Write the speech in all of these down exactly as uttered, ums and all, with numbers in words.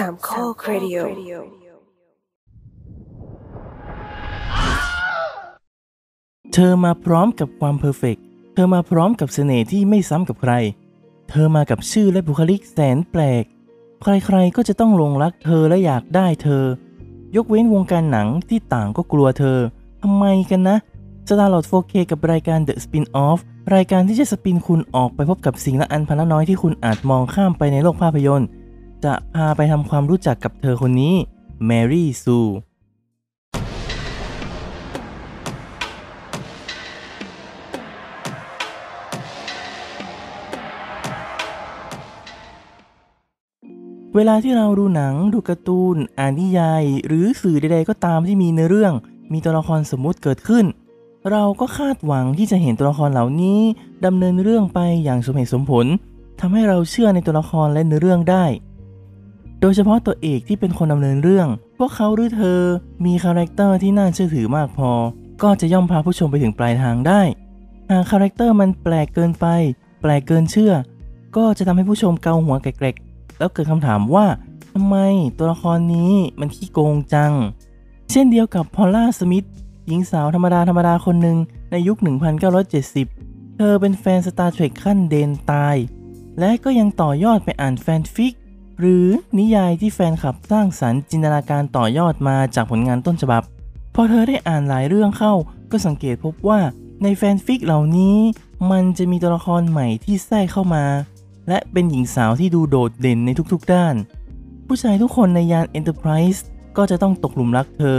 สามข้อเรดิโอเธอมาพร้อมกับความเพอร์เฟกต์เธอมาพร้อมกับเสน่ห์ที่ไม่ซ้ำกับใครเธอมากับชื่อและบุคลิกแสนแปลกใครๆก็จะต้องหลงรักเธอและอยากได้เธอยกเว้นวงการหนังที่ต่างก็กลัวเธอทำไมกันนะสตาร์ลอร์ด โฟร์เค กับรายการ The Spinoff รายการที่จะสปินคุณออกไปพบกับสิ่งละอันพันละน้อยที่คุณอาจมองข้ามไปในโลกภาพยนตร์จะพาไปทำความรู้จักกับเธอคนนี้แมรี่ซูเวลาที่เราดูหนังดูการ์ตูนอ่านนิยายหรือสื่อใดๆก็ตามที่มีเนื้อเรื่องมีตัวละครสมมุติเกิดขึ้นเราก็คาดหวังที่จะเห็นตัวละครเหล่านี้ดำเนินเรื่องไปอย่างสมเหตุสมผลทำให้เราเชื่อในตัวละครและเนื้อเรื่องได้โดยเฉพาะตัวเอกที่เป็นคนดำเนินเรื่องพวกเขาหรือเธอมีคาแรคเตอร์ที่น่าเชื่อถือมากพอก็จะย่อมพาผู้ชมไปถึงปลายทางได้หากคาแรคเตอร์มันแปลกเกินไปแปลกเกินเชื่อก็จะทำให้ผู้ชมเกาหัวแกรกๆแล้วเกิดคำถามว่าทำไมตัวละครนี้มันขี้โกงจังเช่นเดียวกับพอลล่า สมิธหญิงสาวธรรมดาธรรมดาคนหนึ่งในยุคหนึ่งพันเก้าร้อยเจ็ดสิบเธอเป็นแฟน Star Trek ขั้นเดนตายและก็ยังต่อยอดไปอ่านแฟนฟิกหรือนิยายที่แฟนคลับสร้างสรรค์จินตนาการต่อยอดมาจากผลงานต้นฉบับพอเธอได้อ่านหลายเรื่องเข้าก็สังเกตพบว่าในแฟนฟิกเหล่านี้มันจะมีตัวละครใหม่ที่แทรกเข้ามาและเป็นหญิงสาวที่ดูโดดเด่นในทุกๆด้านผู้ชายทุกคนในยาน Enterprise ก็จะต้องตกหลุมรักเธอ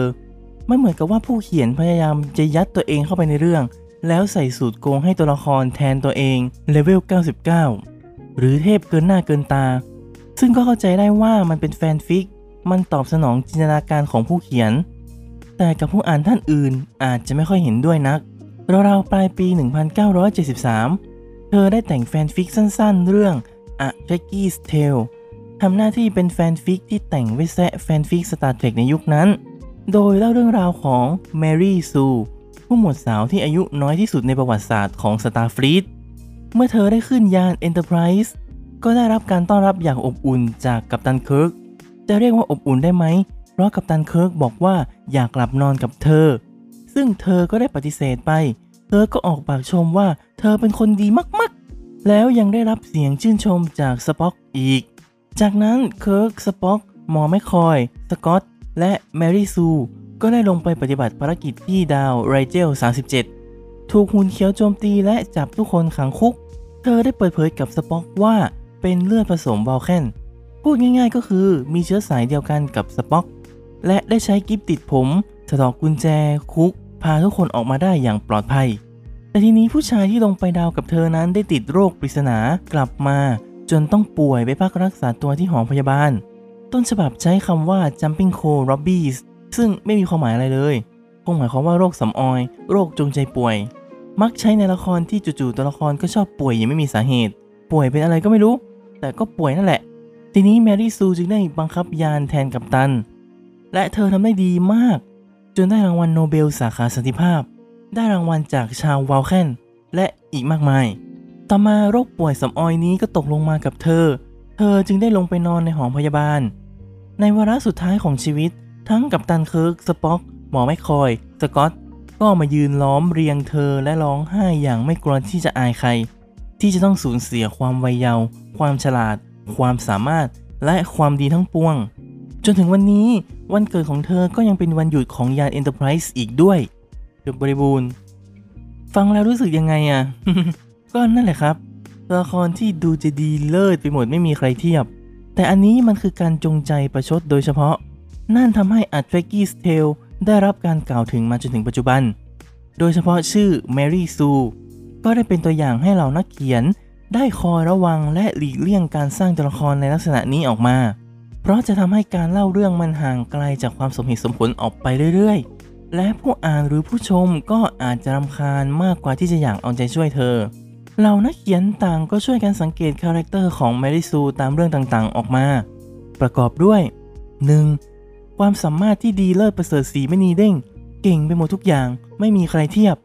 มันเหมือนกับว่าผู้เขียนพยายามจะยัดตัวเองเข้าไปในเรื่องแล้วใส่สูตรโกงให้ตัวละครแทนตัวเองเลเวลเก้าสิบเก้าหรือเทพเกินหน้าเกินตาซึ่งก็เข้าใจได้ว่ามันเป็นแฟนฟิกมันตอบสนองจินตนาการของผู้เขียนแต่กับผู้อ่านท่านอื่นอาจจะไม่ค่อยเห็นด้วยนักราวๆปลายปีหนึ่งพันเก้าร้อยเจ็ดสิบสามเธอได้แต่งแฟนฟิกสั้นๆเรื่อง A Trekkies Tale ทำหน้าที่เป็นแฟนฟิกที่แต่งไว้แซะแฟนฟิก Star Trek ในยุคนั้นโดยเล่าเรื่องราวของแมรี่ซูผู้หมวดสาวที่อายุน้อยที่สุดในประวัติศาสตร์ของสตาร์ฟลีตเมื่อเธอได้ขึ้นยาน Enterprise ก็ได้รับการต้อนรับอย่างอบอุ่นจากกัปตันเคิร์กจะเรียกว่าอบอุ่นได้ไหมเพราะกัปตันเคิร์กบอกว่าอยากหลับนอนกับเธอซึ่งเธอก็ได้ปฏิเสธไปเธอก็ออกปากชมว่าเธอเป็นคนดีมากๆแล้วยังได้รับเสียงชื่นชมจากสป็อกอีกจากนั้นเคิร์กสป็อกมอร์แมคคอยสกอตและแมรี่ซูก็ได้ลงไปปฏิบัติภารกิจที่ดาวไรเจลสามสิบเจ็ดถูกหุ่นเขียวโจมตีและจับทุกคนขังคุกเธอได้เปิดเผยกับสป็อกว่าเป็นเลือดผสมวอลแคนพูดง่ายๆก็คือมีเชื้อสายเดียวกันกับสป็อกและได้ใช้กิ๊บติดผมสะดอกกุญแจคุกพาทุกคนออกมาได้อย่างปลอดภัยแต่ทีนี้ผู้ชายที่ลงไปดาวกับเธอนั้นได้ติดโรคปริศนากลับมาจนต้องป่วยไปพักรักษาตัวที่หอพยาบาลต้นฉบับใช้คำว่า jumping coal robbies ซึ่งไม่มีความหมายอะไรเลยคงหมายความว่าโรคสำออยโรคจงใจป่วยมักใช้ในละครที่จู่ๆตัวละครก็ชอบป่วยยังไม่มีสาเหตุป่วยเป็นอะไรก็ไม่รู้แต่ก็ป่วยนั่นแหละทีนี้แมรี่ซูจึงได้บังคับยานแทนกัปตันและเธอทำได้ดีมากจนได้รางวัลโนเบลสาขาสันติภาพได้รางวัลจากชาววอลแคนและอีกมากมายต่อมาโรคป่วยสำออยนี้ก็ตกลงมากับเธอเธอจึงได้ลงไปนอนในหอพยาบาลในวาระสุดท้ายของชีวิตทั้งกัปตันเคิร์กสป็อกหมอแมคคอยสกอตก็มายืนล้อมเรียงเธอและร้องไห้อย่างไม่กลัวที่จะอายใครที่จะต้องสูญเสียความวัยเยาว์ความฉลาดความสามารถและความดีทั้งปวงจนถึงวันนี้วันเกิดของเธอก็ยังเป็นวันหยุดของยาน Enterprise อีกด้วยจบบริบูรณ์ฟังแล้วรู้สึกยังไงอ่ะ ก็นั่นแหละครับตัวละครที่ดูจะดีเลิศไปหมดไม่มีใครเทียบแต่อันนี้มันคือการจงใจประชดโดยเฉพาะนั่นทำให้ A Trekkies Tale ได้รับการกล่าวถึงมาจนถึงปัจจุบันโดยเฉพาะชื่อ Mary Sue ก็ได้เป็นตัวอย่างให้เหล่านักเขียนได้คอยระวังและหลีกเลี่ยงการสร้างตัวละครในลักษณะนี้ออกมาเพราะจะทำให้การเล่าเรื่องมันห่างไกลจากความสมเหตุสมผลออกไปเรื่อยๆและผู้อ่านหรือผู้ชมก็อาจจะรำคาญมากกว่าที่จะอยากเอาใจช่วยเธอเหล่านักเขียนต่างก็ช่วยกันสังเกตคาแรคเตอร์ของแมรี่ซูตามเรื่องต่างๆออกมาประกอบด้วย หนึ่ง ความสามารถที่ดีเลิศประเสริฐศรีมณีเด้งเก่งไปหมดทุกอย่างไม่มีใครเทียบ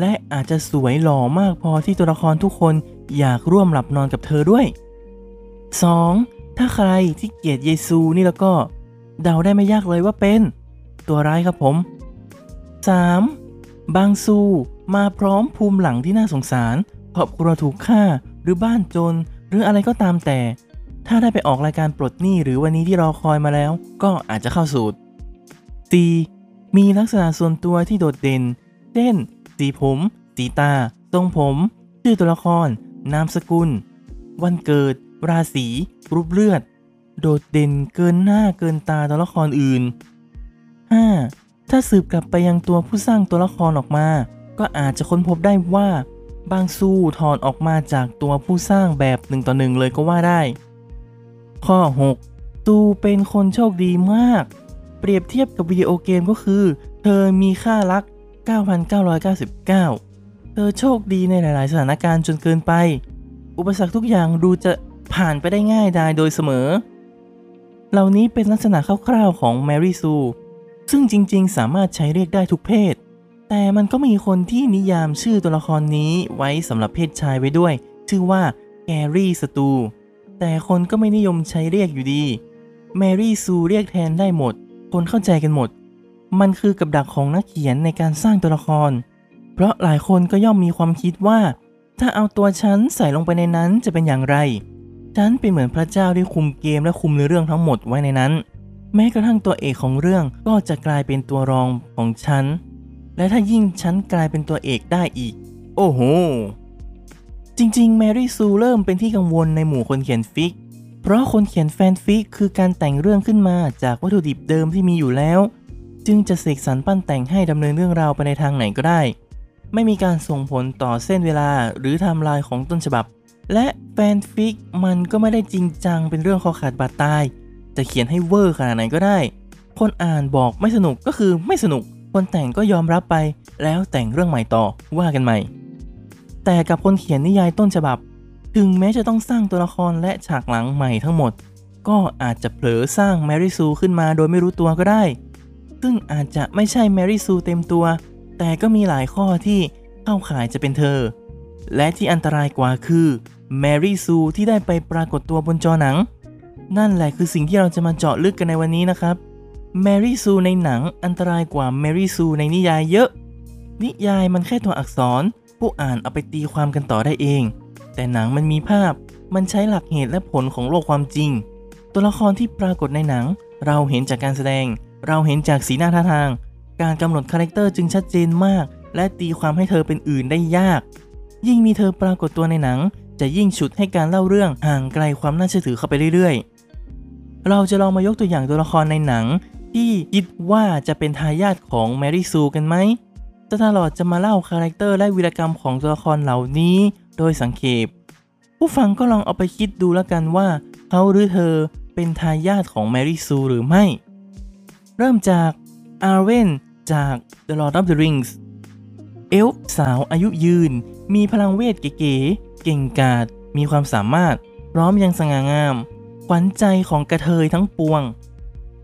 และอาจจะสวยหล่อมากพอที่ตัวละครทุกคนอยากร่วมหลับนอนกับเธอด้วย สอง ถ้าใครที่เกลียดเยซูนี่แล้วก็เดาได้ไม่ยากเลยว่าเป็นตัวร้ายครับผม สาม. บางซูมาพร้อมภูมิหลังที่น่าสงสารครอบครัวถูกฆ่าหรือบ้านจนหรืออะไรก็ตามแต่ถ้าได้ไปออกรายการปลดหนี้หรือวันนี้ที่รอคอยมาแล้วก็อาจจะเข้าสูตร สี่. มีลักษณะส่วนตัวที่โดดเด่นเช่นสีผมสีตาทรงผมชื่อตัวละครนามสกุลวันเกิดราศีกรุ๊ปเลือดโดดเด่นเกินหน้าเกินตาตัวละครอื่น ห้า. ถ้าสืบกลับไปยังตัวผู้สร้างตัวละครออกมาก็อาจจะค้นพบได้ว่าบางซูถอนออกมาจากตัวผู้สร้างแบบหนึ่งต่อหนึ่งเลยก็ว่าได้ข้อ หก. ซูเป็นคนโชคดีมากเปรียบเทียบกับวิดีโอเกมก็คือเธอมีค่ารัก เก้าพันเก้าร้อยเก้าสิบเก้า เธอโชคดีในหลายๆสถานการณ์จนเกินไปอุปสรรคทุกอย่างดูจะผ่านไปได้ง่ายดายโดยเสมอเหล่านี้เป็นลักษณะคร่าวๆของแมรี่ซูซึ่งจริงๆสามารถใช้เรียกได้ทุกเพศแต่มันก็มีคนที่นิยามชื่อตัวละครนี้ไว้สำหรับเพศชายไว้ด้วยชื่อว่าแกรี่สตูแต่คนก็ไม่นิยมใช้เรียกอยู่ดีแมรี่ซูเรียกแทนได้หมดคนเข้าใจกันหมดมันคือกับดักของนักเขียนในการสร้างตัวละครเพราะหลายคนก็ย่อมมีความคิดว่าถ้าเอาตัวฉันใส่ลงไปในนั้นจะเป็นอย่างไรฉันเป็นเหมือนพระเจ้าที่คุมเกมและคุมเนื้อเรื่องทั้งหมดไว้ในนั้นแม้กระทั่งตัวเอกของเรื่องก็จะกลายเป็นตัวรองของฉันและถ้ายิ่งฉันกลายเป็นตัวเอกได้อีกโอ้โหจริงๆแมรี่ซูเริ่มเป็นที่กังวลในหมู่คนเขียนฟิกเพราะคนเขียนแฟนฟิกคือการแต่งเรื่องขึ้นมาจากวัตถุดิบเดิมที่มีอยู่แล้วจึงจะเสกสรรปั้นแต่งให้ดำเนินเรื่องราวไปในทางไหนก็ได้ไม่มีการส่งผลต่อเส้นเวลาหรือไทม์ไลน์ของต้นฉบับและแฟนฟิกมันก็ไม่ได้จริงจังเป็นเรื่องคอขาดบาดตายจะเขียนให้เวอร์ขนาดไหนก็ได้คนอ่านบอกไม่สนุกก็คือไม่สนุกคนแต่งก็ยอมรับไปแล้วแต่งเรื่องใหม่ต่อว่ากันใหม่แต่กับคนเขียนนิยายต้นฉบับถึงแม้จะต้องสร้างตัวละครและฉากหลังใหม่ทั้งหมดก็อาจจะเผลอสร้างแมรี่ซูขึ้นมาโดยไม่รู้ตัวก็ได้ซึ่งอาจจะไม่ใช่แมรี่ซูเต็มตัวแต่ก็มีหลายข้อที่เข้าข่ายจะเป็นเธอและที่อันตรายกว่าคือแมรี่ซูที่ได้ไปปรากฏตัวบนจอหนังนั่นแหละคือสิ่งที่เราจะมาเจาะลึกกันในวันนี้นะครับแมรี่ซูในหนังอันตรายกว่าแมรี่ซูในนิยายเยอะนิยายมันแค่ตัวอักษรผู้อ่านเอาไปตีความกันต่อได้เองแต่หนังมันมีภาพมันใช้หลักเหตุและผลของโลกความจริงตัวละครที่ปรากฏในหนังเราเห็นจากการแสดงเราเห็นจากสีหน้าท่าทางการกำหนดคาแรคเตอร์จึงชัดเจนมากและตีความให้เธอเป็นอื่นได้ยากยิ่งมีเธอปรากฏตัวในหนังจะยิ่งฉุดให้การเล่าเรื่องห่างไกลความน่าเชื่อถือเข้าไปเรื่อยๆเราจะลองมายกตัวอย่างตัวละครในหนังที่คิดว่าจะเป็นทายาทของแมรี่ซูกันไหมจะตลอดจะมาเล่าคาแรคเตอร์และวีรกรรมของตัวละครเหล่านี้โดยสังเขปผู้ฟังก็ลองเอาไปคิดดูแล้วกันว่าเขาหรือเธอเป็นทายาทของแมรี่ซูหรือไม่เริ่มจากอาร์เวนจาก The Lord of the Rings เอลฟ์สาวอายุยืนมีพลังเวทเก๋ๆเก่งกาจมีความสามารถพร้อมยังสง่างามขวัญใจของกระเทยทั้งปวง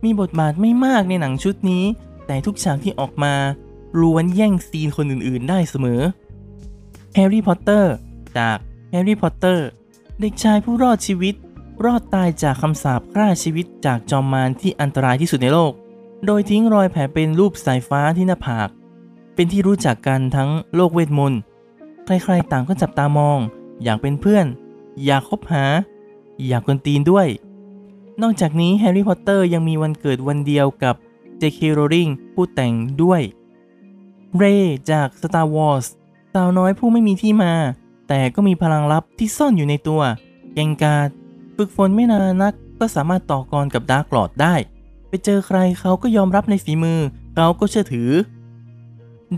มีบทบาทไม่มากในหนังชุดนี้แต่ทุกฉากที่ออกมาล้วนแย่งซีนคนอื่นๆได้เสมอแฮร์รี่พอตเตอร์จากแฮร์รี่พอตเตอร์เด็กชายผู้รอดชีวิตรอดตายจากคำสาปฆ่าชีวิตจากจอมมารที่อันตรายที่สุดในโลกโดยทิ้งรอยแผลเป็นรูปสายฟ้าที่หน้าผากเป็นที่รู้จักกันทั้งโลกเวทมนต์ใครๆต่างก็จับตามองอยากเป็นเพื่อนอยากคบหาอยากกวนตีนด้วยนอกจากนี้แฮร์รี่พอตเตอร์ยังมีวันเกิดวันเดียวกับ เจ เค Rowling ผู้แต่งด้วยเรย์จาก Star Wars สาวน้อยผู้ไม่มีที่มาแต่ก็มีพลังลับที่ซ่อนอยู่ในตัวเก่งกาจฝึกฝนไม่นานนักก็สามารถต่อกรกับดาร์กลอร์ดได้ไปเจอใครเขาก็ยอมรับในฝีมือเขาก็เชื่อถือ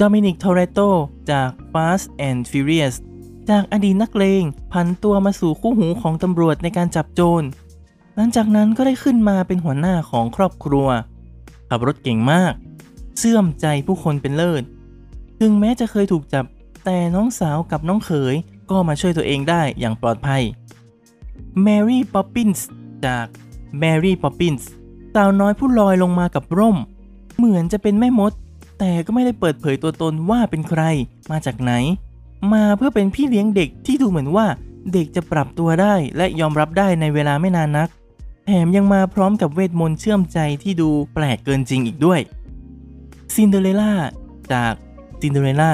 ดอมินิก ทอเรโตจาก Fast and Furious จากอดีตนักเลงผันตัวมาสู่คู่หูของตำรวจในการจับโจรหลังจากนั้นก็ได้ขึ้นมาเป็นหัวหน้าของครอบครัวขับรถเก่งมากเชื่อมใจผู้คนเป็นเลิศถึงแม้จะเคยถูกจับแต่น้องสาวกับน้องเขยก็มาช่วยตัวเองได้อย่างปลอดภัยแมรี่ป๊อปปินส์จากแมรี่ป๊อปปินส์สาวน้อยผู้ลอยลงมากับร่มเหมือนจะเป็นแม่มดแต่ก็ไม่ได้เปิดเผยตัวตนว่าเป็นใครมาจากไหนมาเพื่อเป็นพี่เลี้ยงเด็กที่ดูเหมือนว่าเด็กจะปรับตัวได้และยอมรับได้ในเวลาไม่นานนัก มยังมาพร้อมกับเวทมนต์เชื่อมใจที่ดูแปลกเกินจริงอีกด้วยซินเดอเรลล่าจากซินเดอเรลล่า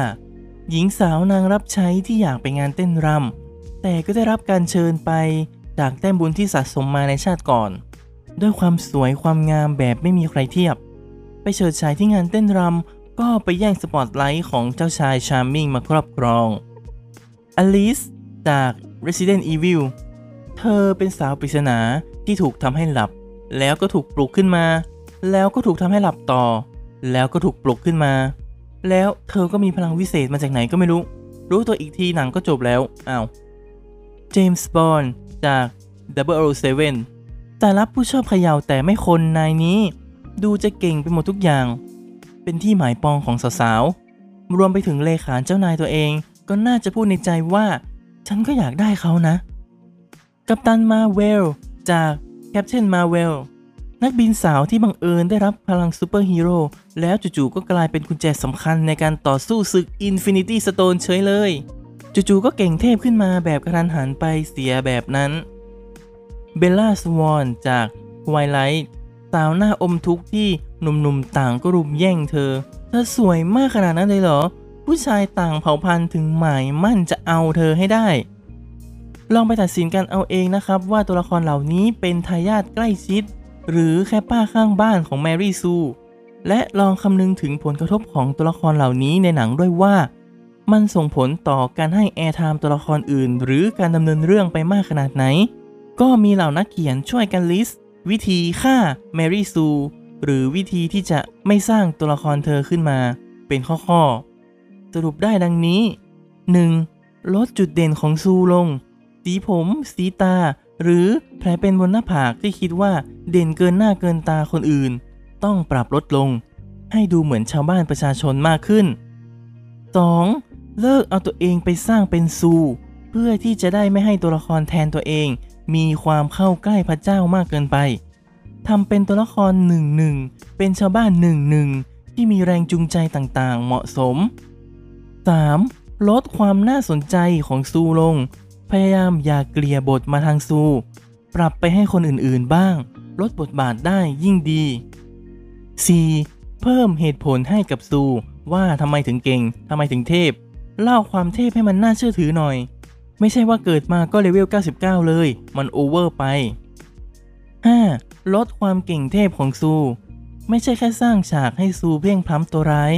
หญิงสาวนางรับใช้ที่อยากไปงานเต้นรำแต่ก็ได้รับการเชิญไปจากแต้มบุญที่สะสมมาในชาติก่อนด้วยความสวยความงามแบบไม่มีใครเทียบไปเฉิดฉายที่งานเต้นรำก็ไปแย่งสปอตไลท์ของเจ้าชายชาร์มมิ่งมาครอบครองอลิซจาก Resident Evil เธอเป็นสาวปริศนาที่ถูกทำให้หลับแล้วก็ถูกปลุกขึ้นมาแล้วก็ถูกทำให้หลับต่อแล้วก็ถูกปลุกขึ้นมาแล้วเธอก็มีพลังวิเศษมาจากไหนก็ไม่รู้รู้ตัวอีกทีหนังก็จบแล้วอ้าวเจมส์บอนด์จาก ดับเบิลยูโอเซเว่น แต่รับผู้ชอบเขย่าแต่ไม่คนนายนี้ดูจะเก่งไปหมดทุกอย่างเป็นที่หมายปองของสาวๆรวมไปถึงเลขาเจ้านายตัวเองก็น่าจะพูดในใจว่าฉันก็อยากได้เขานะกัปตันมาเวลจากแคปเทนมาเวลนักบินสาวที่บังเอิญได้รับพลังซูเปอร์ฮีโร่แล้วจู่ๆก็กลายเป็นกุญแจสำคัญในการต่อสู้ศึกอินฟินิตี้สโตนเฉยเลยจู่ๆก็เก่งเทพขึ้นมาแบบกระทันหันไปเสียแบบนั้นเบลล่าสวอนจากไวไลท์สาวหน้าอมทุกข์ที่หนุ่มๆต่างก็รุมแย่งเธอเธอสวยมากขนาดนั้นเลยเหรอผู้ชายต่างเผ่าพันธุ์ถึงหมายมั่นจะเอาเธอให้ได้ลองไปตัดสินกันเอาเองนะครับว่าตัวละครเหล่านี้เป็นทายาทใกล้ชิดหรือแค่ป้าข้างบ้านของแมรี่ซูและลองคำนึงถึงผลกระทบของตัวละครเหล่านี้ในหนังด้วยว่ามันส่งผลต่อการให้แอร์ไทม์ตัวละครอื่นหรือการดำเนินเรื่องไปมากขนาดไหนก็มีเหล่านักเขียนช่วยกันลิสต์วิธีฆ่าแมรี่ซูหรือวิธีที่จะไม่สร้างตัวละครเธอขึ้นมาเป็นข้อๆสรุปได้ดังนี้ หนึ่ง ลดจุดเด่นของซูลงสีผมสีตาหรือแผลเป็นบนหน้าผากที่คิดว่าเด่นเกินหน้าเกินตาคนอื่นต้องปรับลดลงให้ดูเหมือนชาวบ้านประชาชนมากขึ้น สอง เลิกเอาตัวเองไปสร้างเป็นซูเพื่อที่จะได้ไม่ให้ตัวละครแทนตัวเองมีความเข้าใกล้พระเจ้ามากเกินไปทำเป็นตัวละครหนึ่งหนึ่งเป็นชาวบ้านหนึ่งหนึ่งที่มีแรงจูงใจต่างๆเหมาะสม สาม ลดความน่าสนใจของซูลงพยายามอย่าเกลี่ยบทมาทางซูปรับไปให้คนอื่นๆบ้างลดบทบาทได้ยิ่งดี สี่ เพิ่มเหตุผลให้กับซูว่าทำไมถึงเก่งทำไมถึงเทพเล่าความเทพให้มันน่าเชื่อถือหน่อยไม่ใช่ว่าเกิดมาก็เลเวลเก้าสิบเก้าเลยมันโอเวอร์ไป ห้า ลดความเก่งเทพของซูไม่ใช่แค่สร้างฉากให้ซูเพ่งพล้ำตัวร้าย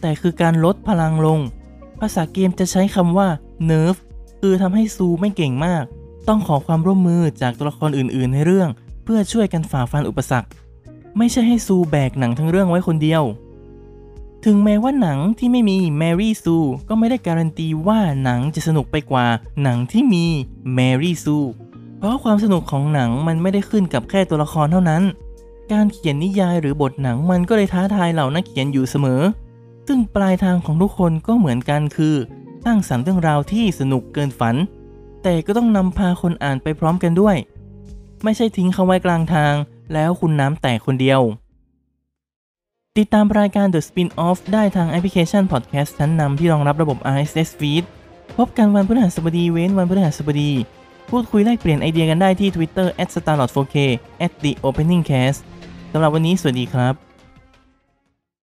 แต่คือการลดพลังลงภาษาเกมจะใช้คำว่าเนิร์ฟคือทำให้ซูไม่เก่งมากต้องขอความร่วมมือจากตัวละครอื่นๆในเรื่องเพื่อช่วยกันฝ่าฟันอุปสรรคไม่ใช่ให้ซูแบกหนังทั้งเรื่องไว้คนเดียวถึงแม้ว่าหนังที่ไม่มีแมรี่ซูก็ไม่ได้การันตีว่าหนังจะสนุกไปกว่าหนังที่มีแมรี่ซูเพราะความสนุกของหนังมันไม่ได้ขึ้นกับแค่ตัวละครเท่านั้นการเขียนนิยายหรือบทหนังมันก็เลยท้าทายเหล่านักเขียนอยู่เสมอซึ่งปลายทางของทุกคนก็เหมือนกันคือสร้างสรรค์เรื่องราวที่สนุกเกินฝันแต่ก็ต้องนำพาคนอ่านไปพร้อมกันด้วยไม่ใช่ทิ้งเขาไว้กลางทางแล้วคุณน้ำแตกคนเดียวติดตามรายการ The Spinoff ได้ทางแอปพลิเคชัน Podcast ชั้นนำที่รองรับระบบ อาร์ เอส เอส Feed พบกันวันพฤหัสบดีเว้นวันพฤหัสบดีพูดคุยแลกเปลี่ยนไอเดียกันได้ที่ Twitter แอท สตาร์ลอท โฟร์เค แอท The Opening Cast สำหรับวันนี้สวัสดีครับ